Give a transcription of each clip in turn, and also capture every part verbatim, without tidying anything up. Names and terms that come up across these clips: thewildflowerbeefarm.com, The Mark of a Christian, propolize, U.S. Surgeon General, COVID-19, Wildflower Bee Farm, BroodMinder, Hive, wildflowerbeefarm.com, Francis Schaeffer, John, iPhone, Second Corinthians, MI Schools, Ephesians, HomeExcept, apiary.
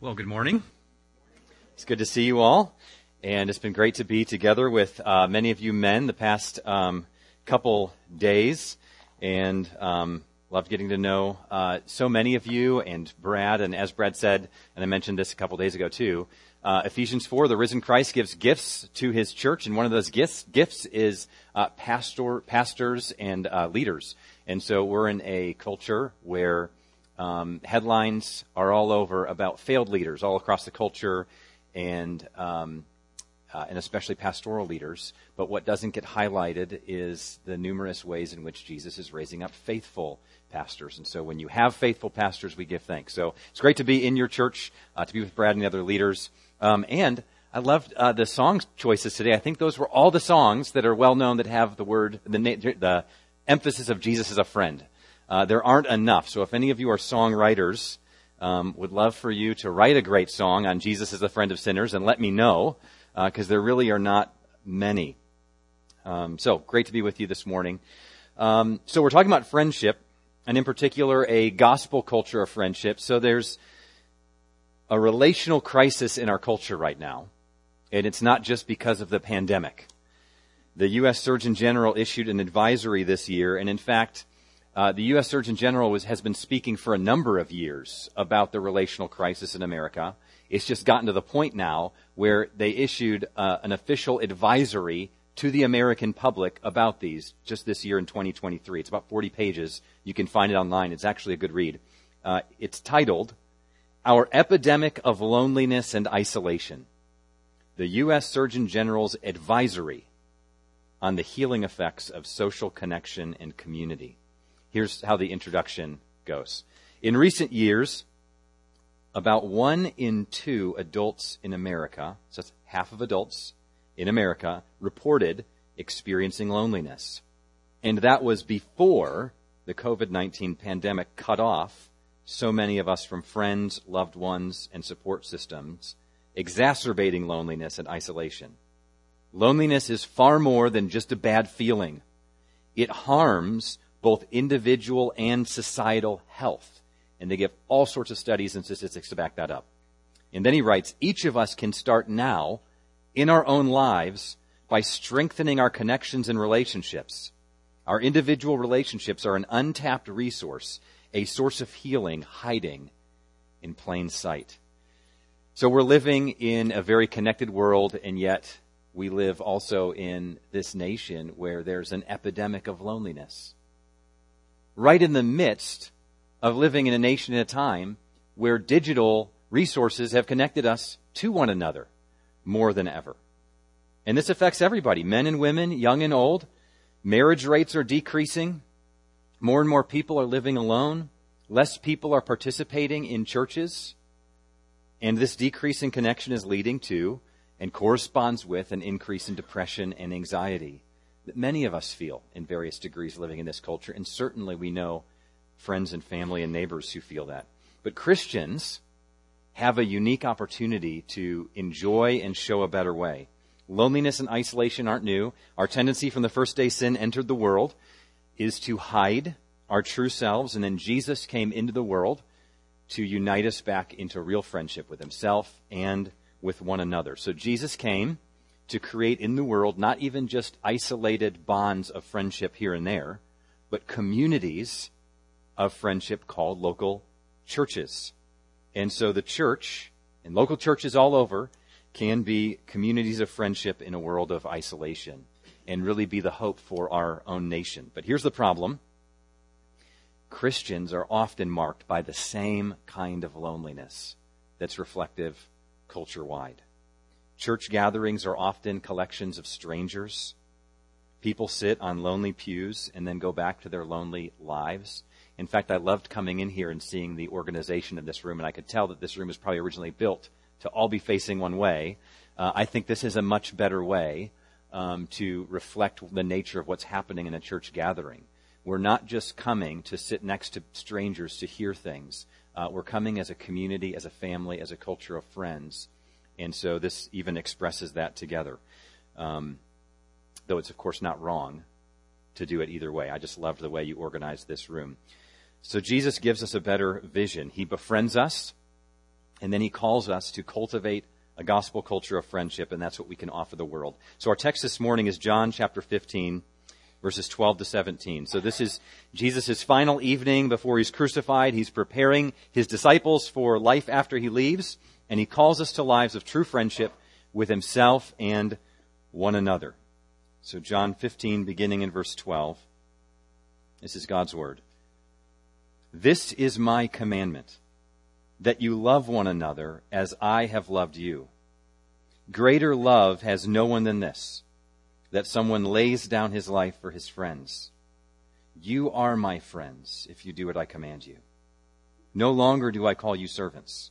Well, good morning. It's good to see you all, and it's been great to be together with uh, many of you men the past um, couple days, and um, loved getting to know uh, so many of you and Brad, and as Brad said, and I mentioned this a couple days ago too, uh, Ephesians four, the risen Christ gives gifts to his church, and one of those gifts gifts is uh, pastor, pastors and uh, leaders, and so we're in a culture where Um, headlines are all over about failed leaders all across the culture, and um, uh, and especially pastoral leaders. But what doesn't get highlighted is the numerous ways in which Jesus is raising up faithful pastors. And so when you have faithful pastors, we give thanks. So it's great to be in your church, uh, to be with Brad and the other leaders. Um, and I loved uh, the song choices today. I think those were all the songs that are well known that have the word, the, na- the emphasis of Jesus as a friend. Uh, there aren't enough. So if any of you are songwriters, um, would love for you to write a great song on Jesus as the friend of sinners and let me know, uh, cause there really are not many. Um, so great to be with you this morning. Um, so we're talking about friendship, and in particular a gospel culture of friendship. So there's a relational crisis in our culture right now, and it's not just because of the pandemic. The U S Surgeon General issued an advisory this year, and in fact, Uh, the U S Surgeon General was, has been speaking for a number of years about the relational crisis in America. It's just gotten to the point now where they issued uh, an official advisory to the American public about these just this year in twenty twenty-three. It's about forty pages. You can find it online. It's actually a good read. Uh, it's titled, Our Epidemic of Loneliness and Isolation, the U S Surgeon General's Advisory on the Healing Effects of Social Connection and Community. Here's how the introduction goes. In recent years, about one in two adults in America, so that's half of adults in America, reported experiencing loneliness. And that was before the covid nineteen pandemic cut off so many of us from friends, loved ones, and support systems, exacerbating loneliness and isolation. Loneliness is far more than just a bad feeling. It harms both individual and societal health. And they give all sorts of studies and statistics to back that up. And then he writes, each of us can start now in our own lives by strengthening our connections and relationships. Our individual relationships are an untapped resource, a source of healing, hiding in plain sight. So we're living in a very connected world, and yet we live also in this nation where there's an epidemic of loneliness, right in the midst of living in a nation at a time where digital resources have connected us to one another more than ever. And this affects everybody, men and women, young and old. Marriage rates are decreasing. More and more people are living alone. Less people are participating in churches. And this decrease in connection is leading to and corresponds with an increase in depression and anxiety that many of us feel in various degrees living in this culture, and certainly we know friends and family and neighbors who feel that. But Christians have a unique opportunity to enjoy and show a better way. Loneliness and isolation aren't new. Our tendency from the first day sin entered the world is to hide our true selves, and then Jesus came into the world to unite us back into real friendship with himself and with one another. So Jesus came to create in the world not even just isolated bonds of friendship here and there, but communities of friendship called local churches. And so the church, and local churches all over, can be communities of friendship in a world of isolation and really be the hope for our own nation. But here's the problem. Christians are often marked by the same kind of loneliness that's reflective culture-wide. Church gatherings are often collections of strangers. People sit on lonely pews and then go back to their lonely lives. In fact, I loved coming in here and seeing the organization of this room, and I could tell that this room was probably originally built to all be facing one way. Uh, I think this is a much better way um, to reflect the nature of what's happening in a church gathering. We're not just coming to sit next to strangers to hear things. Uh, we're coming as a community, as a family, as a culture of friends. And so this even expresses that together, um, though it's, of course, not wrong to do it either way. I just loved the way you organized this room. So Jesus gives us a better vision. He befriends us And then he calls us to cultivate a gospel culture of friendship, and that's what we can offer the world. So our text this morning is John chapter fifteen, verses twelve to seventeen. So this is Jesus' final evening before he's crucified. He's preparing his disciples for life after he leaves, and he calls us to lives of true friendship with himself and one another. So John fifteen, beginning in verse twelve. This is God's word. This is my commandment, that you love one another as I have loved you. Greater love has no one than this, that someone lays down his life for his friends. You are my friends if you do what I command you. No longer do I call you servants,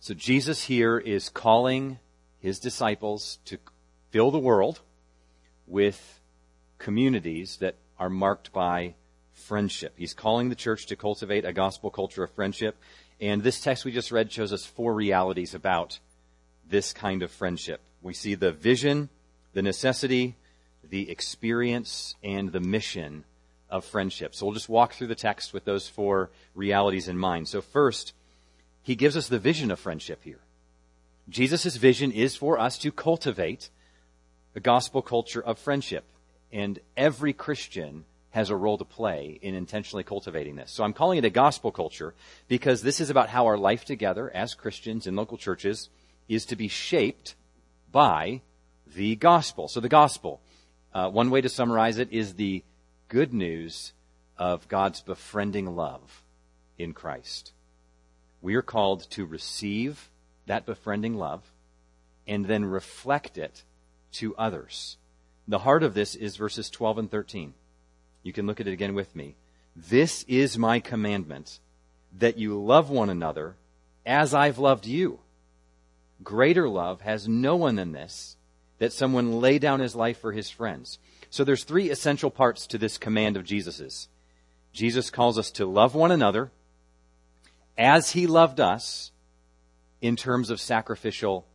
So Jesus here is calling his disciples to fill the world with communities that are marked by friendship. He's calling the church to cultivate a gospel culture of friendship. And this text we just read shows us four realities about this kind of friendship. We see the vision, the necessity, the experience, and the mission of friendship. So we'll just walk through the text with those four realities in mind. So first, he gives us the vision of friendship here. Jesus' vision is for us to cultivate a gospel culture of friendship. And every Christian has a role to play in intentionally cultivating this. So I'm calling it a gospel culture because this is about how our life together as Christians in local churches is to be shaped by the gospel. So the gospel, uh, one way to summarize it is the good news of God's befriending love in Christ. We are called to receive that befriending love and then reflect it to others. The heart of this is verses twelve and thirteen. You can look at it again with me. This is my commandment, that you love one another as I've loved you. Greater love has no one than this, that someone lay down his life for his friends. So there's three essential parts to this command of Jesus's. Jesus calls us to love one another as he loved us in terms of sacrificial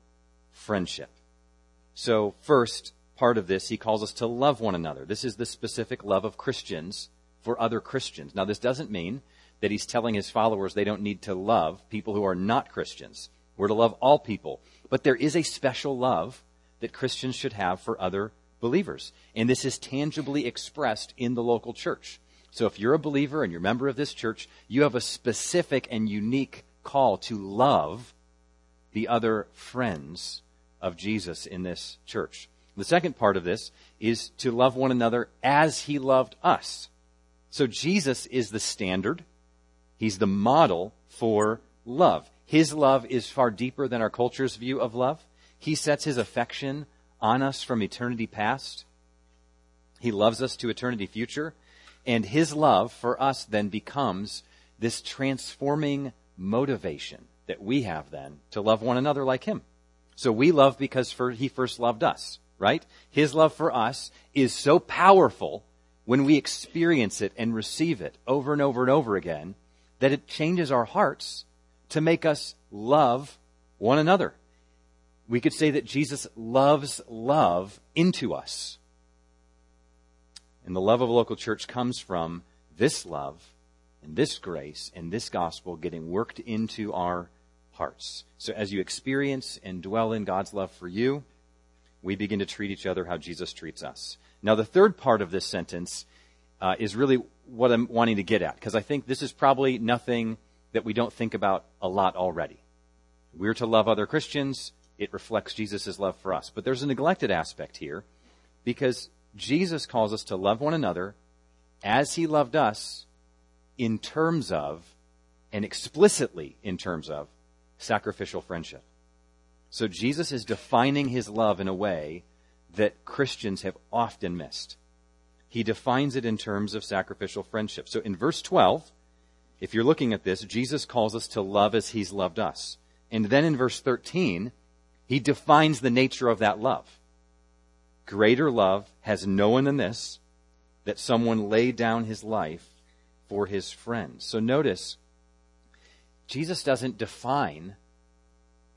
friendship. So first, part of this, he calls us to love one another. This is the specific love of Christians for other Christians. Now, this doesn't mean that he's telling his followers they don't need to love people who are not Christians. We're to love all people. But there is a special love that Christians should have for other believers. And this is tangibly expressed in the local church. So if you're a believer and you're a member of this church, you have a specific and unique call to love the other friends of Jesus in this church. The second part of this is to love one another as he loved us. So Jesus is the standard. He's the model for love. His love is far deeper than our culture's view of love. He sets his affection on us from eternity past. He loves us to eternity future. And his love for us then becomes this transforming motivation that we have then to love one another like him. So we love because for he first loved us. Right? His love for us is so powerful when we experience it and receive it over and over and over again that it changes our hearts to make us love one another. We could say that Jesus loves love into us. And the love of a local church comes from this love and this grace and this gospel getting worked into our hearts. So as you experience and dwell in God's love for you, we begin to treat each other how Jesus treats us. Now, the third part of this sentence uh, is really what I'm wanting to get at, because I think this is probably nothing that we don't think about a lot already. We're to love other Christians. It reflects Jesus' love for us. But there's a neglected aspect here, because Jesus calls us to love one another as he loved us in terms of, and explicitly in terms of, sacrificial friendship. So Jesus is defining his love in a way that Christians have often missed. He defines it in terms of sacrificial friendship. So in verse twelve, If you're looking at this, Jesus calls us to love as he's loved us. And then in verse thirteen, he defines the nature of that love. Greater love has no one than this, that someone lay down his life for his friends. So notice, Jesus doesn't define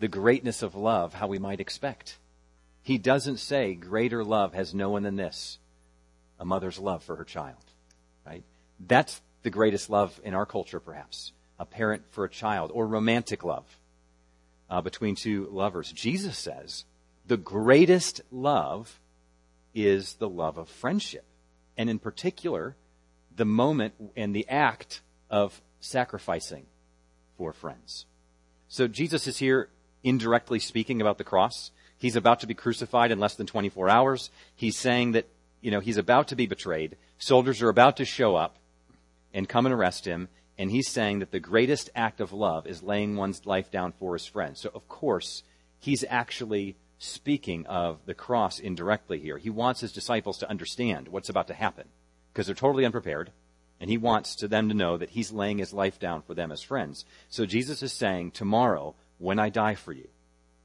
the greatness of love how we might expect. He doesn't say greater love has no one than this, a mother's love for her child, right? That's the greatest love in our culture, perhaps, a parent for a child, or romantic love uh, between two lovers. Jesus says the greatest love is the love of friendship, and in particular, the moment and the act of sacrificing for friends. So Jesus is here indirectly speaking about the cross. He's about to be crucified in less than twenty-four hours. He's saying that, you know, he's about to be betrayed. Soldiers are about to show up and come and arrest him. And he's saying that the greatest act of love is laying one's life down for his friends. So, of course, he's actually speaking of the cross indirectly here. He wants his disciples to understand what's about to happen because they're totally unprepared. And he wants to them to know that he's laying his life down for them as friends. So Jesus is saying, tomorrow, when I die for you,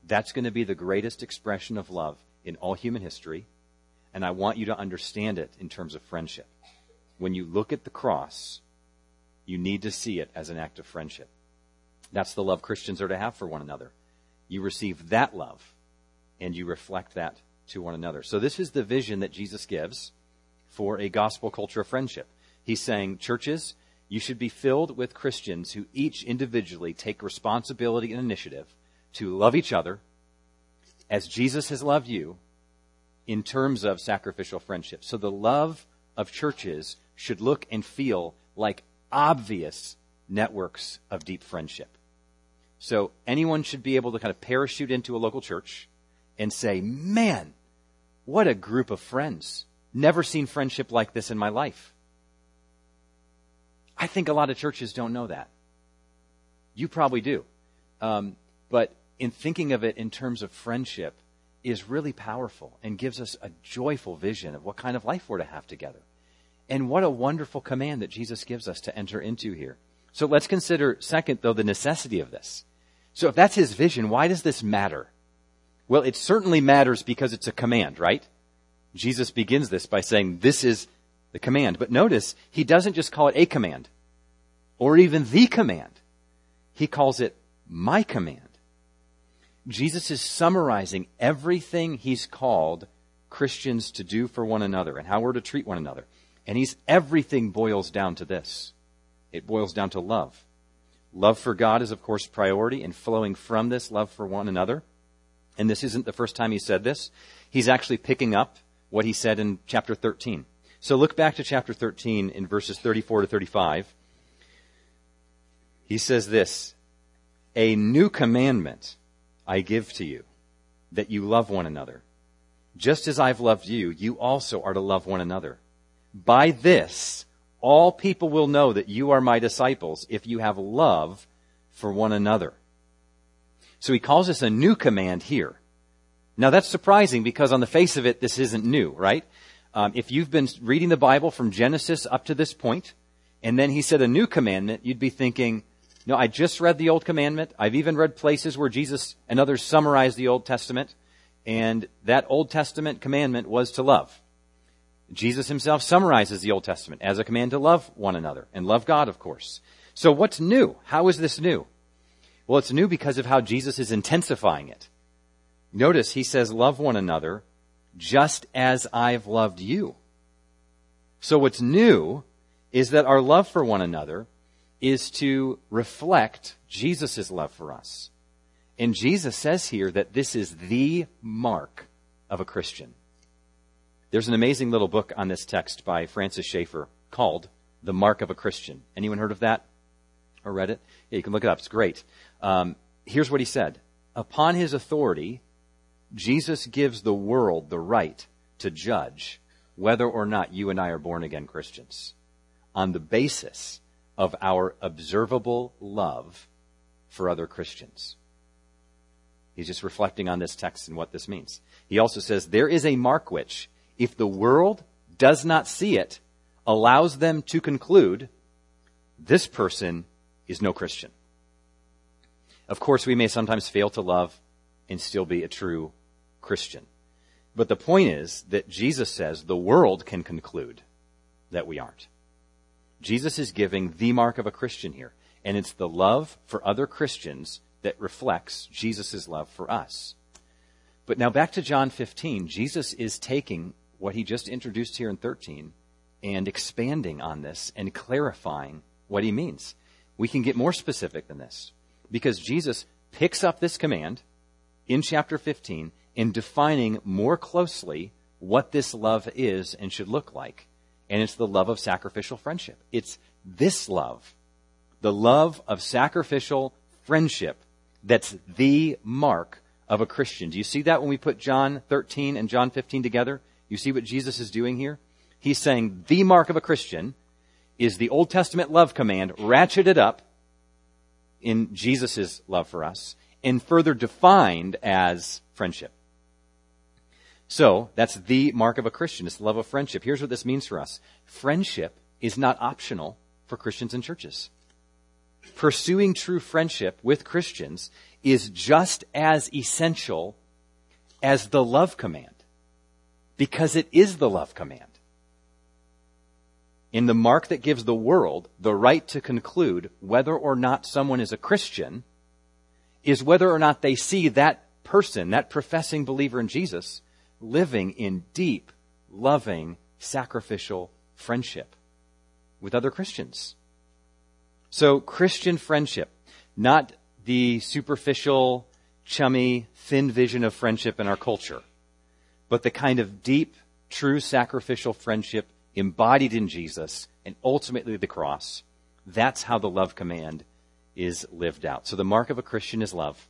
that's going to be the greatest expression of love in all human history. And I want you to understand it in terms of friendship. When you look at the cross, you need to see it as an act of friendship. That's the love Christians are to have for one another. You receive that love, and you reflect that to one another. So this is the vision that Jesus gives for a gospel culture of friendship. He's saying, churches, you should be filled with Christians who each individually take responsibility and initiative to love each other as Jesus has loved you in terms of sacrificial friendship. So the love of churches should look and feel like obvious networks of deep friendship. So anyone should be able to kind of parachute into a local church and say, man, what a group of friends. Never seen friendship like this in my life. I think a lot of churches don't know that. You probably do. Um, but in thinking of it in terms of friendship is really powerful and gives us a joyful vision of what kind of life we're to have together. And what a wonderful command that Jesus gives us to enter into here. So let's consider, second, though, the necessity of this. So if that's his vision, why does this matter? Well, it certainly matters because it's a command, right? Jesus begins this by saying, this is the command. But notice, he doesn't just call it a command or even the command. He calls it my command. Jesus is summarizing everything he's called Christians to do for one another and how we're to treat one another. And he's everything boils down to this. It boils down to love. Love for God is, of course, priority, and flowing from this, love for one another. And this isn't the first time he said this. He's actually picking up what he said in chapter thirteen. So look back to chapter thirteen in verses thirty-four to thirty-five. He says this, a new commandment I give to you, that you love one another. Just as I've loved you, you also are to love one another. By this, all people will know that you are my disciples if you have love for one another. So he calls us a new command here. Now that's surprising because on the face of it, this isn't new, right? Um, if you've been reading the Bible from Genesis up to this point, and then he said a new commandment, you'd be thinking, no, I just read the Old Commandment. I've even read places where Jesus and others summarized the Old Testament, and that Old Testament commandment was to love. Jesus himself summarizes the Old Testament as a command to love one another and love God, of course. So what's new? How is this new? Well, it's new because of how Jesus is intensifying it. Notice he says, love one another just as I've loved you. So what's new is that our love for one another is to reflect Jesus' love for us. And Jesus says here that this is the mark of a Christian. There's an amazing little book on this text by Francis Schaeffer called The Mark of a Christian. Anyone heard of that or read it? Yeah, you can look it up. It's great. Um, here's what he said. Upon his authority, Jesus gives the world the right to judge whether or not you and I are born-again Christians on the basis of our observable love for other Christians. He's just reflecting on this text and what this means. He also says, there is a mark which, if the world does not see it, allows them to conclude this person is no Christian. Of course, we may sometimes fail to love and still be a true Christian. But the point is that Jesus says the world can conclude that we aren't. Jesus is giving the mark of a Christian here, and it's the love for other Christians that reflects Jesus' love for us. But now back to John fifteen, Jesus is taking what he just introduced here in thirteen and expanding on this and clarifying what he means. We can get more specific than this because Jesus picks up this command in chapter fifteen and defining more closely what this love is and should look like. And it's the love of sacrificial friendship. It's this love, the love of sacrificial friendship, that's the mark of a Christian. Do you see that when we put John thirteen and John fifteen together? You see what Jesus is doing here? He's saying the mark of a Christian is the Old Testament love command ratcheted up in Jesus' love for us and further defined as friendship. So that's the mark of a Christian. It's the love of friendship. Here's what this means for us. Friendship is not optional for Christians and churches. Pursuing true friendship with Christians is just as essential as the love command, because it is the love command. In the mark that gives the world the right to conclude whether or not someone is a Christian is whether or not they see that person, that professing believer in Jesus, living in deep, loving, sacrificial friendship with other Christians. So Christian friendship, not the superficial, chummy, thin vision of friendship in our culture, but the kind of deep, true sacrificial friendship embodied in Jesus and ultimately the cross. That's how the love command is lived out. So the mark of a Christian is love.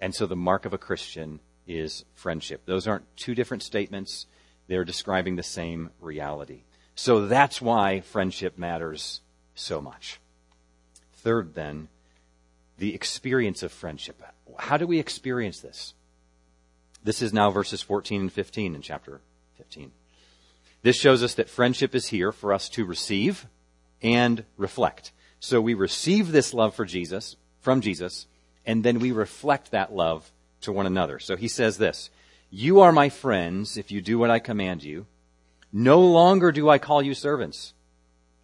And so the mark of a Christian is friendship. Those aren't two different statements. They're describing the same reality. So that's why friendship matters so much. Third, then, the experience of friendship. How do we experience this? This is now verses fourteen and fifteen in chapter fifteen. This shows us that friendship is here for us to receive and reflect. So we receive this love for Jesus, from Jesus, and then we reflect that love to one another. So he says this, "You are my friends if you do what I command you. No longer do I call you servants,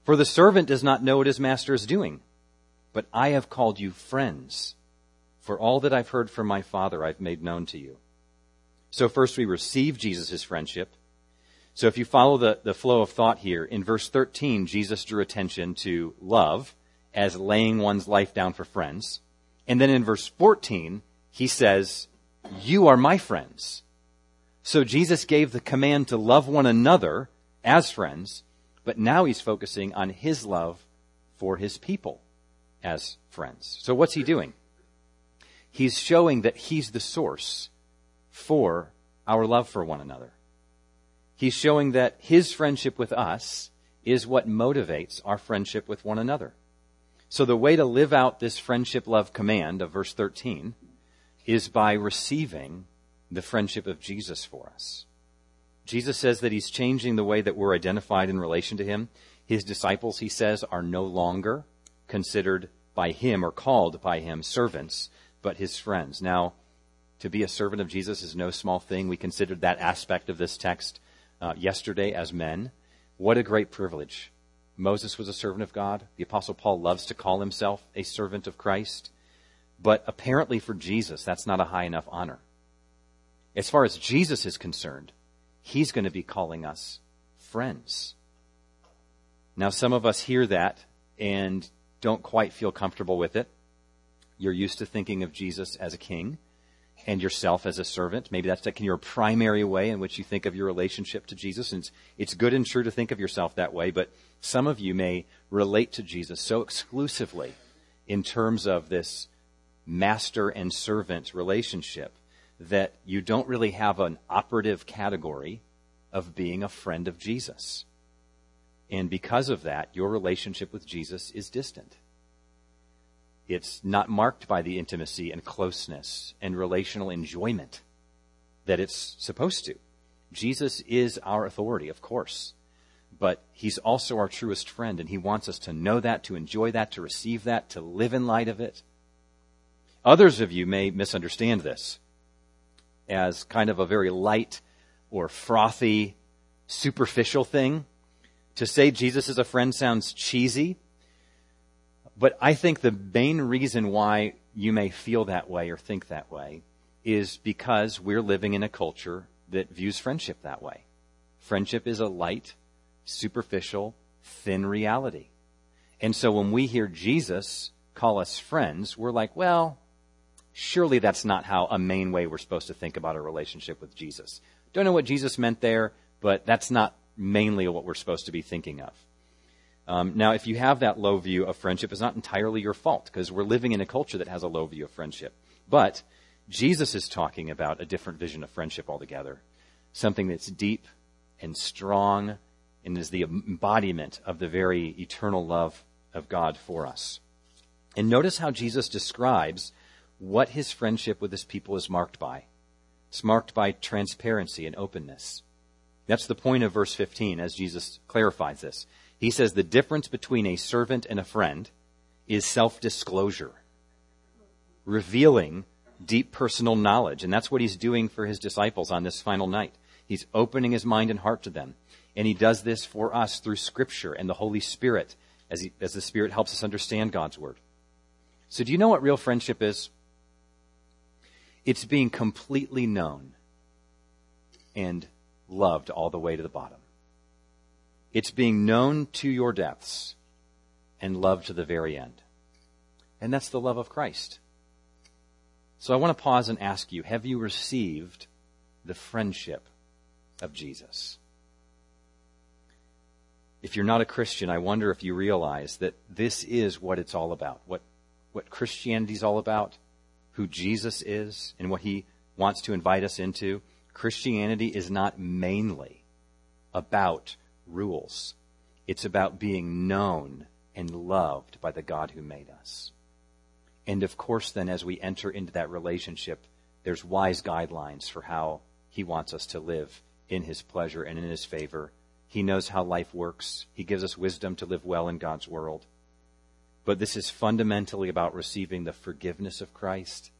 for the servant does not know what his master is doing. But I have called you friends, for all that I've heard from my Father I've made known to you." So first we receive Jesus' friendship. So if you follow the, the flow of thought here, in verse thirteen, Jesus drew attention to love as laying one's life down for friends. And then in verse fourteen, he says, "You are my friends." So Jesus gave the command to love one another as friends, but now he's focusing on his love for his people as friends. So what's he doing? He's showing that he's the source for our love for one another. He's showing that his friendship with us is what motivates our friendship with one another. So the way to live out this friendship love command of verse thirteen is by receiving the friendship of Jesus for us. Jesus says that he's changing the way that we're identified in relation to him. His disciples, he says, are no longer considered by him or called by him servants, but his friends. Now, to be a servant of Jesus is no small thing. We considered that aspect of this text uh, yesterday as men. What a great privilege. Moses was a servant of God. The Apostle Paul loves to call himself a servant of Christ. But apparently for Jesus, that's not a high enough honor. As far as Jesus is concerned, he's going to be calling us friends. Now, some of us hear that and don't quite feel comfortable with it. You're used to thinking of Jesus as a king and yourself as a servant. Maybe that's like your primary way in which you think of your relationship to Jesus. And it's, it's good and true to think of yourself that way, but some of you may relate to Jesus so exclusively in terms of this master and servant relationship that you don't really have an operative category of being a friend of Jesus. And because of that, your relationship with Jesus is distant. It's not marked by the intimacy and closeness and relational enjoyment that it's supposed to. Jesus is our authority, of course, but he's also our truest friend, and he wants us to know that, to enjoy that, to receive that, to live in light of it. Others of you may misunderstand this as kind of a very light or frothy, superficial thing. To say Jesus is a friend sounds cheesy, but I think the main reason why you may feel that way or think that way is because we're living in a culture that views friendship that way. Friendship is a light, superficial, thin reality. And so when we hear Jesus call us friends, we're like, well, surely that's not how a main way we're supposed to think about our relationship with Jesus. Don't know what Jesus meant there, but that's not mainly what we're supposed to be thinking of. Um, now, if you have that low view of friendship, it's not entirely your fault, because we're living in a culture that has a low view of friendship. But Jesus is talking about a different vision of friendship altogether, something that's deep and strong and is the embodiment of the very eternal love of God for us. And notice how Jesus describes what his friendship with his people is marked by. It's marked by transparency and openness. That's the point of verse fifteen as Jesus clarifies this. He says the difference between a servant and a friend is self-disclosure, revealing deep personal knowledge. And that's what he's doing for his disciples on this final night. He's opening his mind and heart to them. And he does this for us through Scripture and the Holy Spirit as, he, as the Spirit helps us understand God's Word. So do you know what real friendship is? It's being completely known and loved all the way to the bottom. It's being known to your depths and loved to the very end. And that's the love of Christ. So I want to pause and ask you, have you received the friendship of Jesus? If you're not a Christian, I wonder if you realize that this is what it's all about, what what Christianity's all about, who Jesus is, and what he wants to invite us into. Christianity is not mainly about rules. It's about being known and loved by the God who made us. And of course, then, as we enter into that relationship, there's wise guidelines for how he wants us to live in his pleasure and in his favor. He knows how life works. He gives us wisdom to live well in God's world. But this is fundamentally about receiving the forgiveness of Christ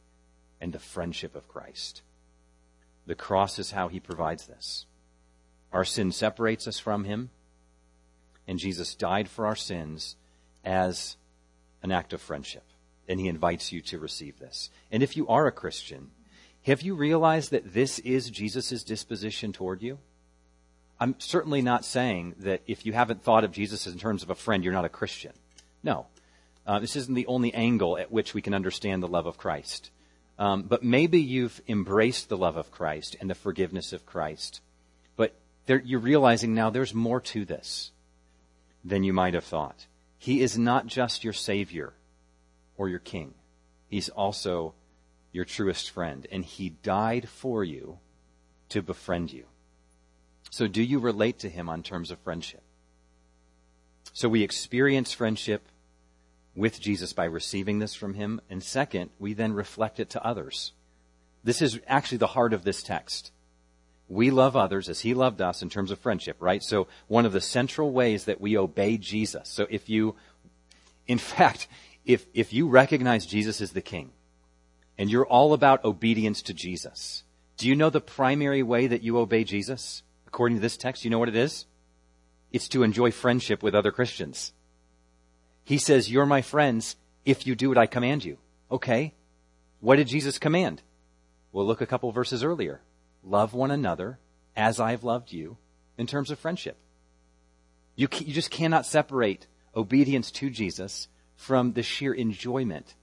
and the friendship of Christ. The cross is how he provides this. Our sin separates us from him, and Jesus died for our sins as an act of friendship. And he invites you to receive this. And if you are a Christian, have you realized that this is Jesus' disposition toward you? I'm certainly not saying that if you haven't thought of Jesus in terms of a friend, you're not a Christian. No, uh, this isn't the only angle at which we can understand the love of Christ. Um, but maybe you've embraced the love of Christ and the forgiveness of Christ. But there, you're realizing now there's more to this than you might have thought. He is not just your Savior or your king. He's also your truest friend, and he died for you to befriend you. So do you relate to him on terms of friendship? So we experience friendship with Jesus by receiving this from him, and second, we then reflect it to others. This is actually the heart of this text. We love others as he loved us in terms of friendship, right? So one of the central ways that we obey Jesus. So if you, in fact, If if you recognize Jesus as the King and you're all about obedience to Jesus, do you know the primary way that you obey Jesus? According to this text, you know what it is? It's to enjoy friendship with other Christians. He says, you're my friends if you do what I command you. Okay, what did Jesus command? Well, look a couple verses earlier. Love one another as I've loved you in terms of friendship. You can, you just cannot separate obedience to Jesus from the sheer enjoyment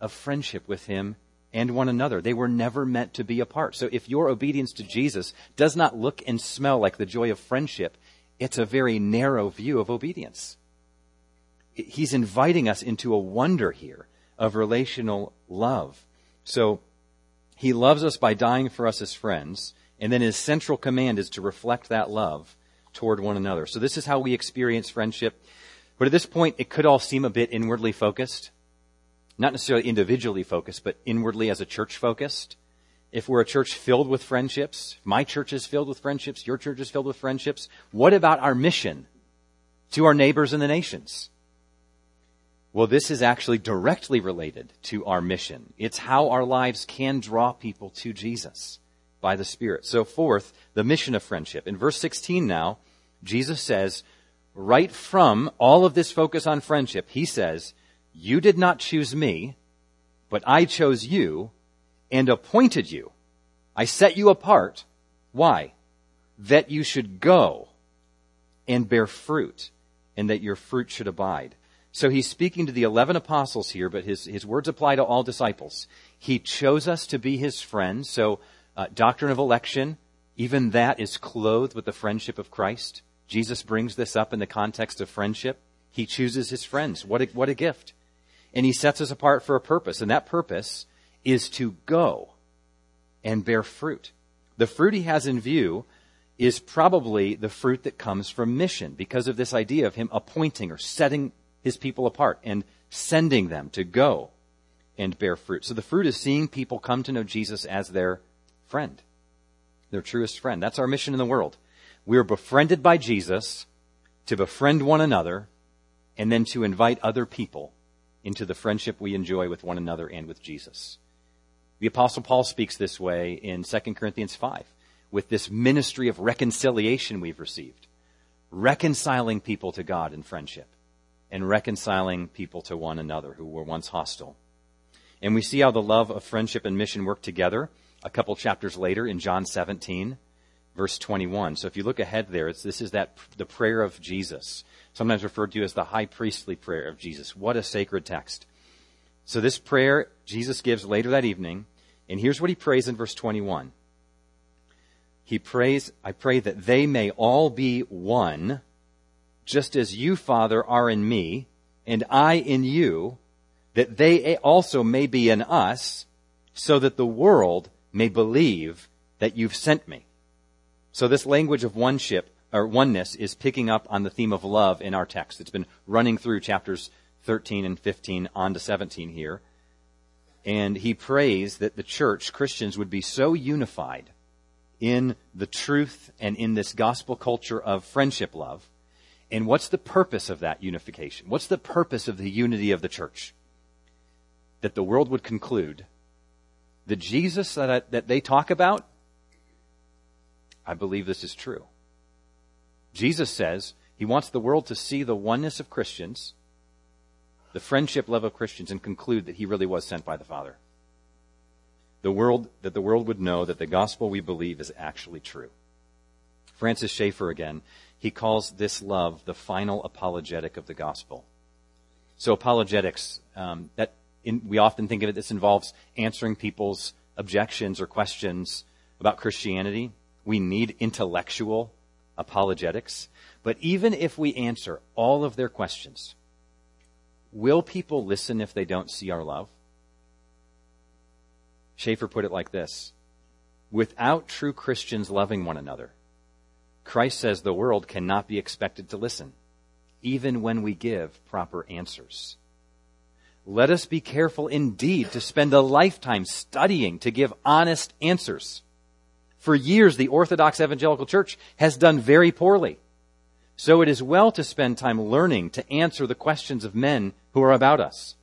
of friendship with him and one another. They were never meant to be apart. So if your obedience to Jesus does not look and smell like the joy of friendship, it's a very narrow view of obedience. He's inviting us into a wonder here of relational love. So he loves us by dying for us as friends, and then his central command is to reflect that love toward one another. So this is how we experience friendship. But at this point, it could all seem a bit inwardly focused, not necessarily individually focused, but inwardly as a church focused. If we're a church filled with friendships, my church is filled with friendships, your church is filled with friendships, what about our mission? to our neighbors and the nations? Well, this is actually directly related to our mission. It's how our lives can draw people to Jesus by the Spirit. So fourth, the mission of friendship. In verse sixteen now, Jesus says, right from all of this focus on friendship, he says, you did not choose me, but I chose you and appointed you. I set you apart. Why? That you should go and bear fruit, and that your fruit should abide. So he's speaking to the eleven apostles here, but his, his words apply to all disciples. He chose us to be his friends. So uh, doctrine of election, even that is clothed with the friendship of Christ. Jesus brings this up in the context of friendship. He chooses his friends. What a, what a gift. And he sets us apart for a purpose, and that purpose is to go and bear fruit. The fruit he has in view is probably the fruit that comes from mission, because of this idea of him appointing or setting his people apart and sending them to go and bear fruit. So the fruit is seeing people come to know Jesus as their friend, their truest friend. That's our mission in the world. We are befriended by Jesus to befriend one another and then to invite other people into the friendship we enjoy with one another and with Jesus. The Apostle Paul speaks this way in Second Corinthians five. With this ministry of reconciliation we've received, reconciling people to God in friendship and reconciling people to one another who were once hostile. And we see how the love of friendship and mission work together a couple chapters later in John seventeen, verse twenty-one. So if you look ahead there, it's, this is that the prayer of Jesus, sometimes referred to as the high priestly prayer of Jesus. What a sacred text. So this prayer Jesus gives later that evening, and here's what he prays in verse twenty-one. He prays, I pray that they may all be one, just as you, Father, are in me, and I in you, that they also may be in us, so that the world may believe that you've sent me. So this language of oneship, or oneness, is picking up on the theme of love in our text. It's been running through chapters thirteen and fifteen on to seventeen here. And he prays that the church, Christians, would be so unified in the truth and in this gospel culture of friendship love. And what's the purpose of that unification? What's the purpose of the unity of the church? That the world would conclude, the Jesus that, I, that they talk about, I believe this is true. Jesus says he wants the world to see the oneness of Christians, the friendship love of Christians, and conclude that he really was sent by the Father. The world, that the world would know that the gospel we believe is actually true. Francis Schaeffer again, he calls this love the final apologetic of the gospel. So apologetics, um, that in, we often think of it, this involves answering people's objections or questions about Christianity. We need intellectual apologetics. But even if we answer all of their questions, will people listen if they don't see our love? Schaeffer put it like this: without true Christians loving one another, Christ says the world cannot be expected to listen, even when we give proper answers. Let us be careful indeed to spend a lifetime studying to give honest answers. For years, the Orthodox Evangelical Church has done very poorly. So it is well to spend time learning to answer the questions of men who are about us.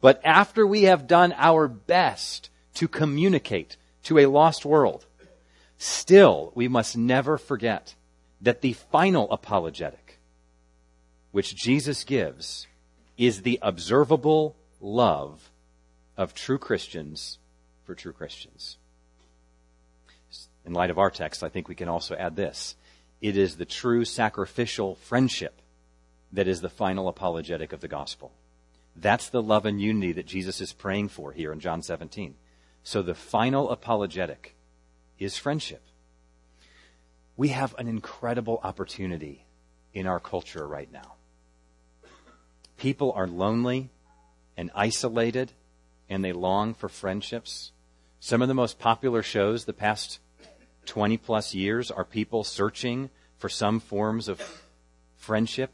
But after we have done our best to communicate to a lost world, still, we must never forget that the final apologetic, which Jesus gives, is the observable love of true Christians for true Christians. In light of our text, I think we can also add this. It is the true sacrificial friendship that is the final apologetic of the gospel. That's the love and unity that Jesus is praying for here in John seventeen. So the final apologetic is friendship. We have an incredible opportunity in our culture right now. People are lonely and isolated, and they long for friendships. Some of the most popular shows the past twenty plus years are people searching for some forms of friendship.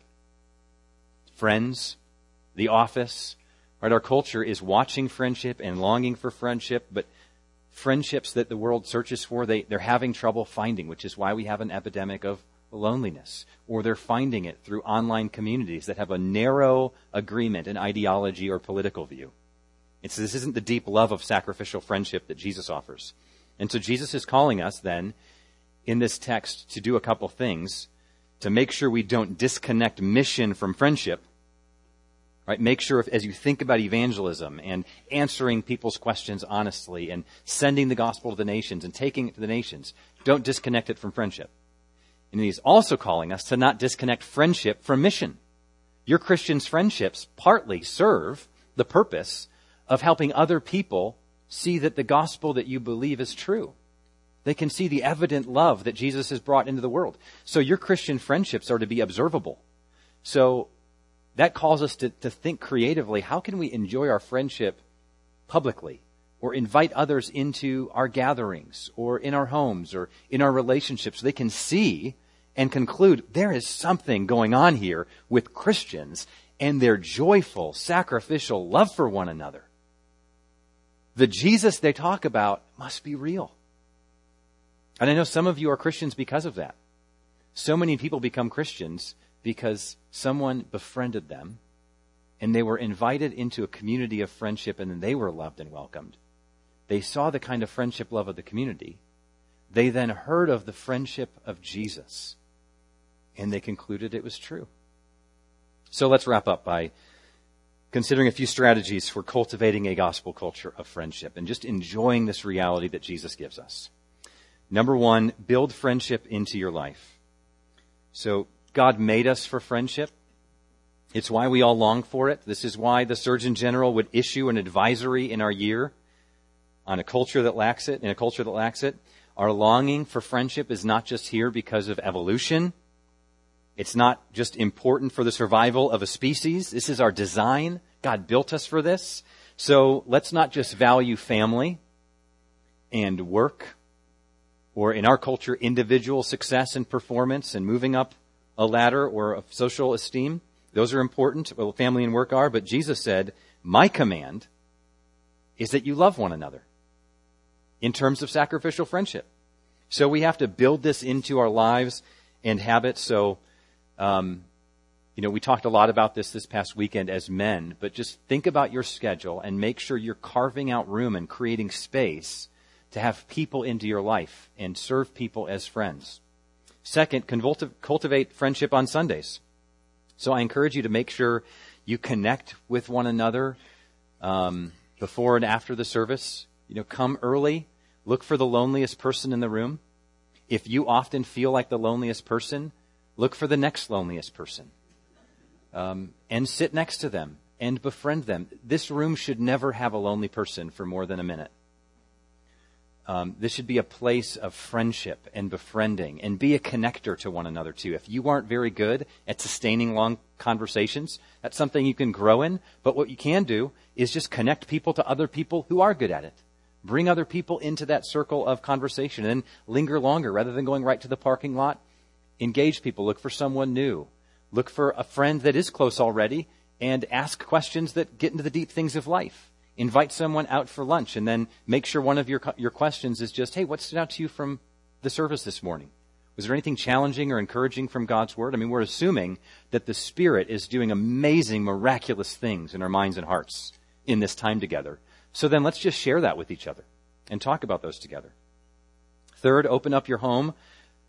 Friends, The Office. Right, our culture is watching friendship and longing for friendship, but friendships that the world searches for, they, they're having trouble finding, which is why we have an epidemic of loneliness, or they're finding it through online communities that have a narrow agreement in ideology or political view. And so this isn't the deep love of sacrificial friendship that Jesus offers. And so Jesus is calling us then in this text to do a couple things to make sure we don't disconnect mission from friendship. Right? Make sure if, as you think about evangelism and answering people's questions honestly and sending the gospel to the nations and taking it to the nations, don't disconnect it from friendship. And he's also calling us to not disconnect friendship from mission. Your Christian's friendships partly serve the purpose of helping other people see that the gospel that you believe is true. They can see the evident love that Jesus has brought into the world. So your Christian friendships are to be observable. So that calls us to, to think creatively. How can we enjoy our friendship publicly, or invite others into our gatherings or in our homes or in our relationships? So they can see and conclude there is something going on here with Christians and their joyful, sacrificial love for one another. The Jesus they talk about must be real. And I know some of you are Christians because of that. So many people become Christians because someone befriended them and they were invited into a community of friendship, and then they were loved and welcomed. They saw the kind of friendship love of the community. They then heard of the friendship of Jesus, and they concluded it was true. So let's wrap up by considering a few strategies for cultivating a gospel culture of friendship and just enjoying this reality that Jesus gives us. Number one, build friendship into your life. So God made us for friendship. It's why we all long for it. This is why the Surgeon General would issue an advisory in our year on a culture that lacks it, in a culture that lacks it. Our longing for friendship is not just here because of evolution. It's not just important for the survival of a species. This is our design. God built us for this. So let's not just value family and work, or in our culture, individual success and performance and moving up a ladder or of social esteem. Those are important. Well, family and work are. But Jesus said, my command is that you love one another in terms of sacrificial friendship. So we have to build this into our lives and habits. So, um, you know, we talked a lot about this this past weekend as men, but just think about your schedule and make sure you're carving out room and creating space to have people into your life and serve people as friends. Second, cultivate friendship on Sundays. So I encourage you to make sure you connect with one another um, before and after the service. You know, come early. Look for the loneliest person in the room. If you often feel like the loneliest person, look for the next loneliest person. Um, and sit next to them and befriend them. This room should never have a lonely person for more than a minute. Um, this should be a place of friendship and befriending, and be a connector to one another too. If you aren't very good at sustaining long conversations, that's something you can grow in. But what you can do is just connect people to other people who are good at it. Bring other people into that circle of conversation and linger longer rather than going right to the parking lot. Engage people. Look for someone new. Look for a friend that is close already and ask questions that get into the deep things of life. Invite someone out for lunch and then make sure one of your your questions is just, hey, what stood out to you from the service this morning? Was there anything challenging or encouraging from God's word? I mean, we're assuming that the Spirit is doing amazing, miraculous things in our minds and hearts in this time together. So then let's just share that with each other and talk about those together. Third, open up your home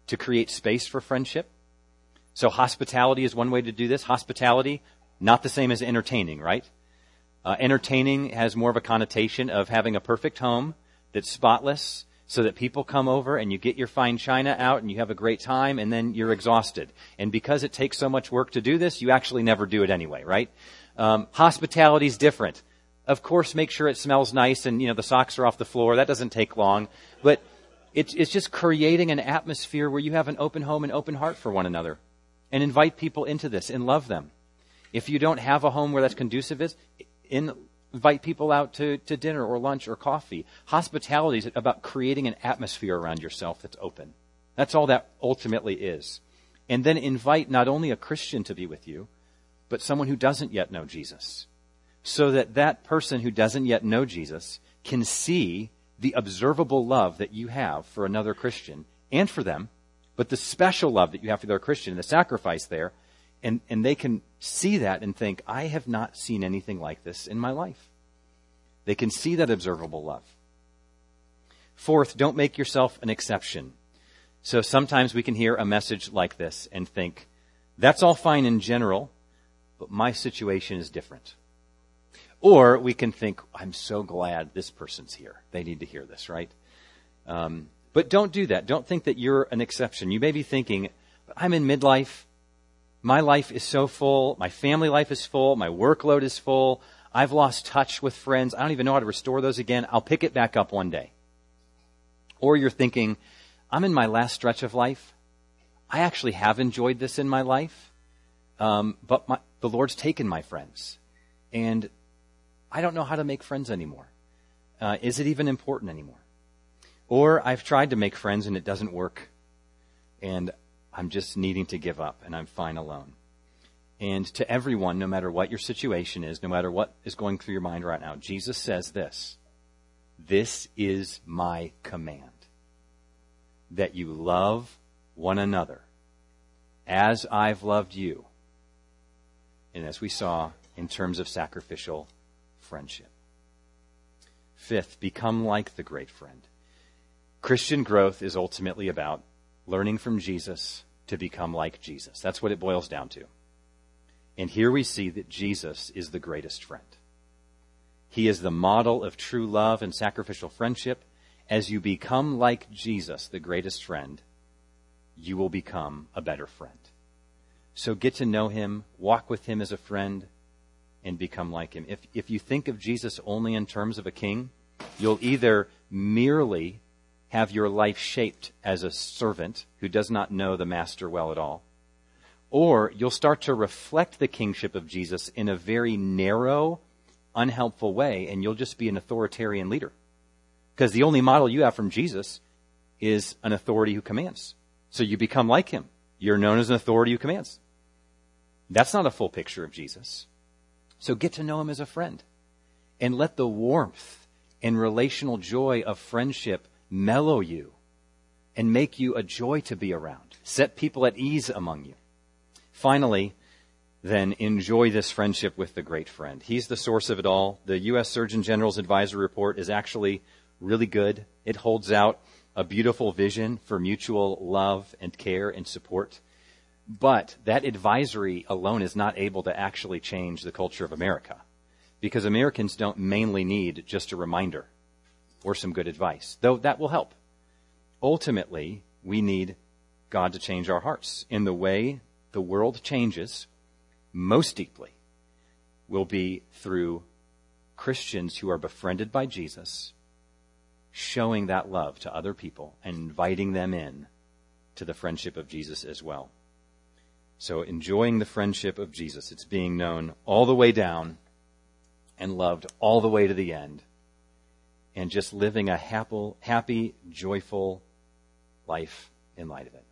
to create space for friendship. So hospitality is one way to do this. Hospitality, not the same as entertaining, right? Uh, entertaining has more of a connotation of having a perfect home that's spotless so that people come over and you get your fine china out and you have a great time and then you're exhausted. And because it takes so much work to do this, you actually never do it anyway, right? Um, hospitality is different. Of course, make sure it smells nice and, you know, the socks are off the floor. That doesn't take long. But it's, it's just creating an atmosphere where you have an open home and open heart for one another and invite people into this and love them. If you don't have a home where that's conducive is... invite people out to, to dinner or lunch or coffee. Hospitality is about creating an atmosphere around yourself that's open. That's all that ultimately is. And then invite not only a Christian to be with you, but someone who doesn't yet know Jesus, so that that person who doesn't yet know Jesus can see the observable love that you have for another Christian and for them, but the special love that you have for their Christian, the sacrifice there, and, and they can see that and think, I have not seen anything like this in my life. They can see that observable love. Fourth, don't make yourself an exception. So sometimes we can hear a message like this and think, that's all fine in general, but my situation is different. Or we can think, I'm so glad this person's here. They need to hear this, right? Um, but don't do that. Don't think that you're an exception. You may be thinking, but I'm in midlife. My life is so full. My family life is full. My workload is full. I've lost touch with friends. I don't even know how to restore those again. I'll pick it back up one day. Or you're thinking, I'm in my last stretch of life. I actually have enjoyed this in my life, um, but my, the Lord's taken my friends, and I don't know how to make friends anymore. Uh, is it even important anymore? Or I've tried to make friends, and it doesn't work, and I'm just needing to give up, and I'm fine alone. And to everyone, no matter what your situation is, no matter what is going through your mind right now, Jesus says this, this is my command, that you love one another as I've loved you. And as we saw in terms of sacrificial friendship. Fifth, become like the great friend. Christian growth is ultimately about learning from Jesus to become like Jesus. That's what it boils down to. And here we see that Jesus is the greatest friend. He is the model of true love and sacrificial friendship. As you become like Jesus, the greatest friend, you will become a better friend. So get to know him, walk with him as a friend, and become like him. If if you think of Jesus only in terms of a king, you'll either merely have your life shaped as a servant who does not know the master well at all, or you'll start to reflect the kingship of Jesus in a very narrow, unhelpful way, and you'll just be an authoritarian leader. Because the only model you have from Jesus is an authority who commands. So you become like him. You're known as an authority who commands. That's not a full picture of Jesus. So get to know him as a friend. And let the warmth and relational joy of friendship mellow you and make you a joy to be around. Set people at ease among you. Finally, then, enjoy this friendship with the great friend. He's the source of it all. The U S Surgeon General's advisory report is actually really good. It holds out a beautiful vision for mutual love and care and support. But that advisory alone is not able to actually change the culture of America, because Americans don't mainly need just a reminder or some good advice, though that will help. Ultimately, we need God to change our hearts. In the way the world changes most deeply will be through Christians who are befriended by Jesus, showing that love to other people and inviting them in to the friendship of Jesus as well. So enjoying the friendship of Jesus. It's being known all the way down and loved all the way to the end, and just living a happy, happy, joyful life in light of it.